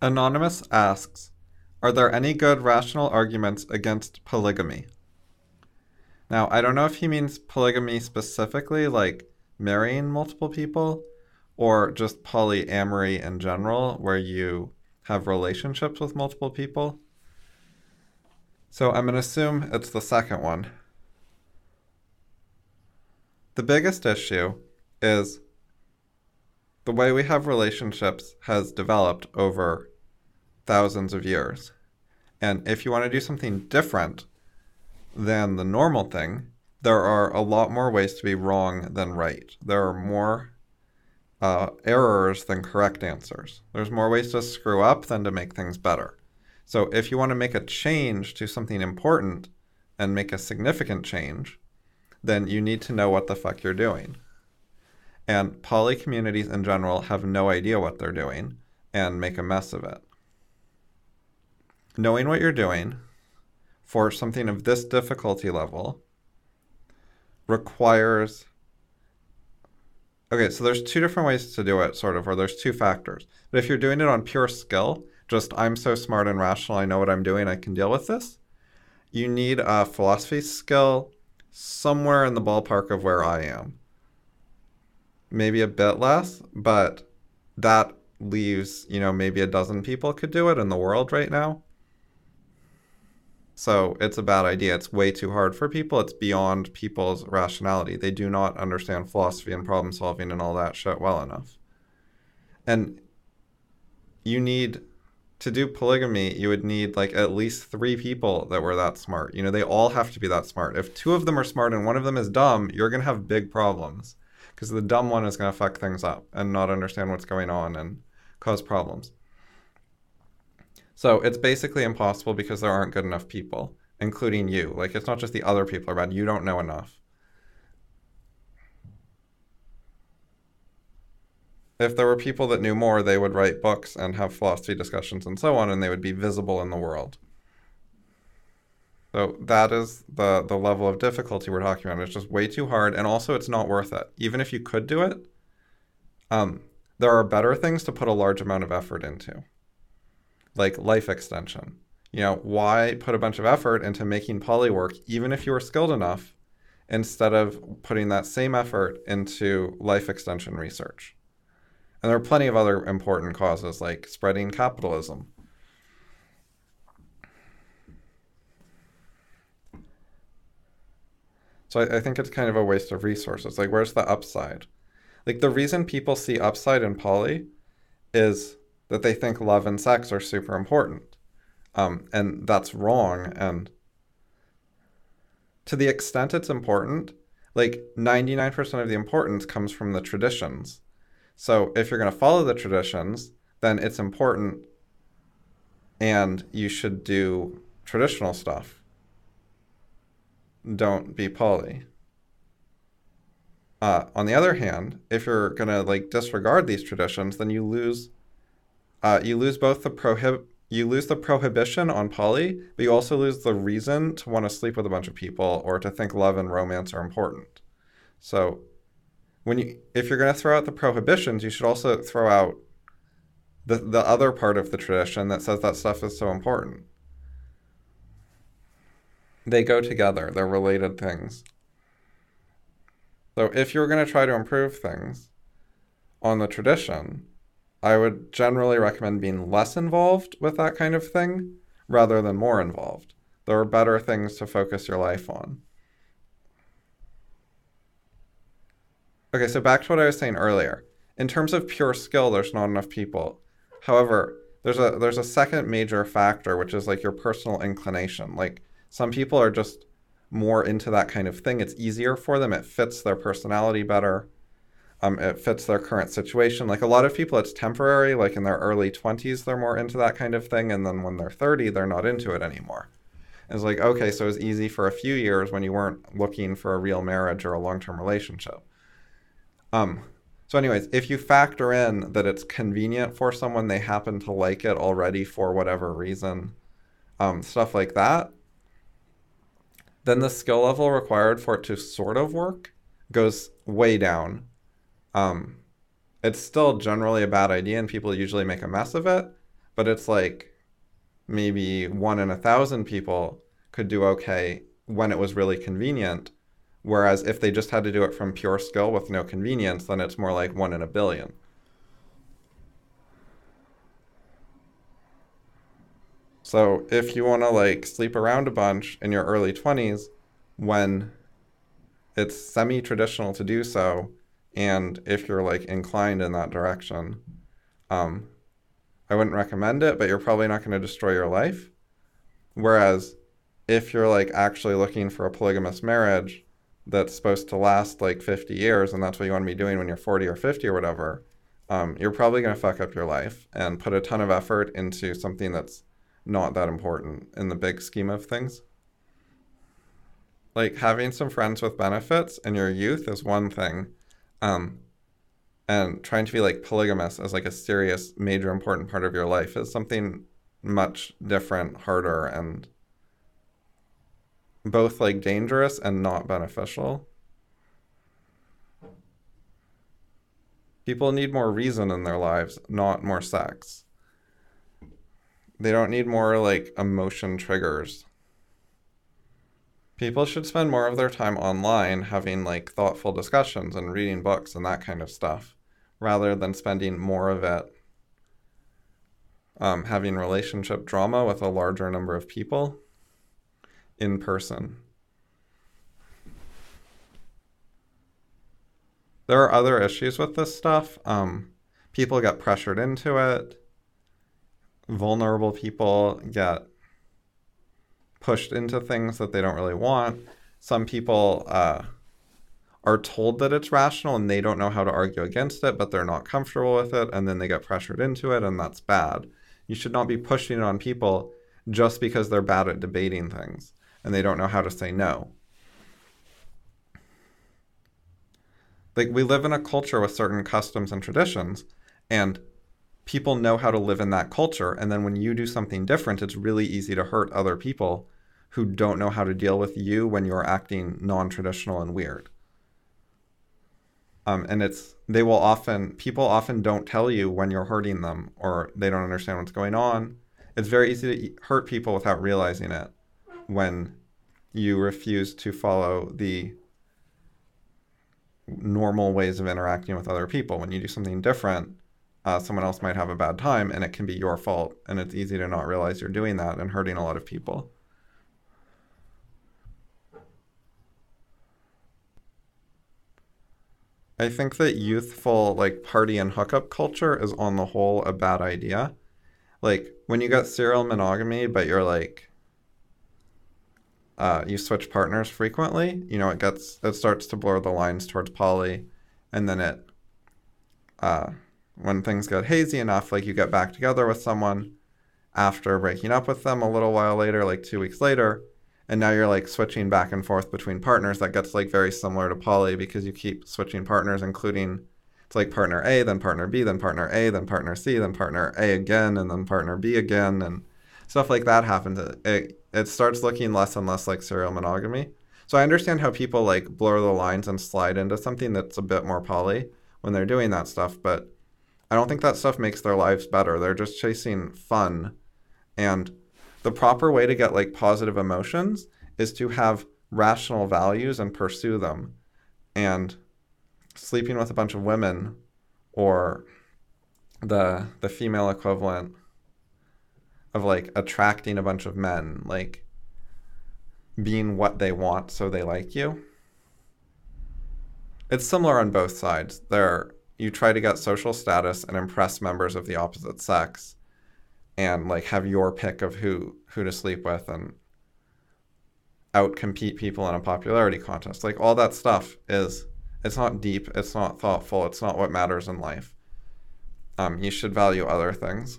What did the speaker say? Anonymous asks, are there any good rational arguments against polygamy? Now, I don't know if he means polygamy specifically, like marrying multiple people, or just polyamory in general, where you have relationships with multiple people. So I'm going to assume it's the second one. The biggest issue is the way we have relationships has developed over thousands of years. And if you want to do something different than the normal thing, there are a lot more ways to be wrong than right. There are more errors than correct answers. There's more ways to screw up than to make things better. So if you want to make a change to something important and make a significant change, then you need to know what the fuck you're doing. And poly communities in general have no idea what they're doing and make a mess of it. Knowing what you're doing for something of this difficulty level requires... Okay, so there's two different ways to do it, sort of, or there's two factors. But if you're doing it on pure skill, just I'm so smart and rational, I know what I'm doing, I can deal with this, you need a philosophy skill somewhere in the ballpark of where I am. Maybe a bit less, but that leaves, maybe 12 people could do it in the world right now. So it's a bad idea. It's way too hard for people. It's beyond people's rationality. They do not understand philosophy and problem solving and all that shit well enough. And you need, to do polygamy, you would need at least 3 people that were that smart. They all have to be that smart. If 2 of them are smart and 1 of them is dumb, you're going to have big problems. Because the dumb one is going to fuck things up and not understand what's going on and cause problems. So it's basically impossible because there aren't good enough people, including you. It's not just the other people are bad. You don't know enough. If there were people that knew more, they would write books and have philosophy discussions and so on, and they would be visible in the world. So that is the level of difficulty we're talking about. It's just way too hard, and also it's not worth it. Even if you could do it, there are better things to put a large amount of effort into, like life extension. Why put a bunch of effort into making poly work, even if you were skilled enough, instead of putting that same effort into life extension research? And there are plenty of other important causes, like spreading capitalism. So I think it's kind of a waste of resources. Where's the upside? The reason people see upside in poly is that they think love and sex are super important. And that's wrong. And to the extent it's important, 99% of the importance comes from the traditions. So if you're going to follow the traditions, then it's important and you should do traditional stuff. Don't be poly. On the other hand, if you're gonna disregard these traditions, then you lose the prohibition on poly, but you also lose the reason to want to sleep with a bunch of people or to think love and romance are important. So if you're gonna throw out the prohibitions, you should also throw out the other part of the tradition that says that stuff is so important. They go together. They're related things. So if you're going to try to improve things on the tradition, I would generally recommend being less involved with that kind of thing rather than more involved. There are better things to focus your life on. Okay, so back to what I was saying earlier. In terms of pure skill, there's not enough people. However, there's a second major factor, which is your personal inclination. Some people are just more into that kind of thing. It's easier for them. It fits their personality better. It fits their current situation. A lot of people, it's temporary. In their early 20s, they're more into that kind of thing. And then when they're 30, they're not into it anymore. And it's okay, so it was easy for a few years when you weren't looking for a real marriage or a long-term relationship. So anyways, if you factor in that it's convenient for someone, they happen to like it already for whatever reason, stuff like that, then the skill level required for it to sort of work goes way down. It's still generally a bad idea and people usually make a mess of it, but it's like maybe 1 in 1,000 people could do okay when it was really convenient. Whereas if they just had to do it from pure skill with no convenience, then it's more like 1 in 1,000,000,000. So if you want to like sleep around a bunch in your early 20s when it's semi-traditional to do so, and if you're like inclined in that direction, I wouldn't recommend it, but you're probably not going to destroy your life. Whereas if you're like actually looking for a polygamous marriage that's supposed to last like 50 years and that's what you want to be doing when you're 40 or 50 or whatever, you're probably going to fuck up your life and put a ton of effort into something that's not that important in the big scheme of things. Like having some friends with benefits in your youth is one thing. And trying to be like polygamous as like a serious, major, important part of your life is something much different, harder, and both like dangerous and not beneficial. People need more reason in their lives, not more sex. They don't need more like emotion triggers. People should spend more of their time online having like thoughtful discussions and reading books and that kind of stuff, rather than spending more of it having relationship drama with a larger number of people in person. There are other issues with this stuff. People get pressured into it. Vulnerable people get pushed into things that they don't really want. Some people are told that it's rational and they don't know how to argue against it, but they're not comfortable with it, and then they get pressured into it, and that's bad. You should not be pushing it on people just because they're bad at debating things and they don't know how to say no. Like, we live in a culture with certain customs and traditions, and people know how to live in that culture, and then when you do something different, it's really easy to hurt other people who don't know how to deal with you when you're acting non-traditional and weird. And people often don't tell you when you're hurting them, or they don't understand what's going on. It's very easy to hurt people without realizing it when you refuse to follow the normal ways of interacting with other people. When you do something different, someone else might have a bad time, and it can be your fault, and it's easy to not realize you're doing that and hurting a lot of people. I think that youthful like party and hookup culture is on the whole a bad idea. Like when you got serial monogamy, but you're like you switch partners frequently, you know, it starts to blur the lines towards poly, and then it when things get hazy enough, like you get back together with someone after breaking up with them a little while later, like 2 weeks later, and now you're like switching back and forth between partners. That gets like very similar to poly because you keep switching partners, including it's like partner A, then partner B, then partner A, then partner C, then partner A again, and then partner B again, and stuff like that happens. It starts looking less and less like serial monogamy. So I understand how people like blur the lines and slide into something that's a bit more poly when they're doing that stuff, but I don't think that stuff makes their lives better. They're just chasing fun. And the proper way to get like positive emotions is to have rational values and pursue them. And sleeping with a bunch of women, or the female equivalent of like attracting a bunch of men, like being what they want so they like you. It's similar on both sides. You try to get social status and impress members of the opposite sex and like have your pick of who to sleep with and outcompete people in a popularity contest. Like all that stuff it's not deep, it's not thoughtful, it's not what matters in life. You should value other things.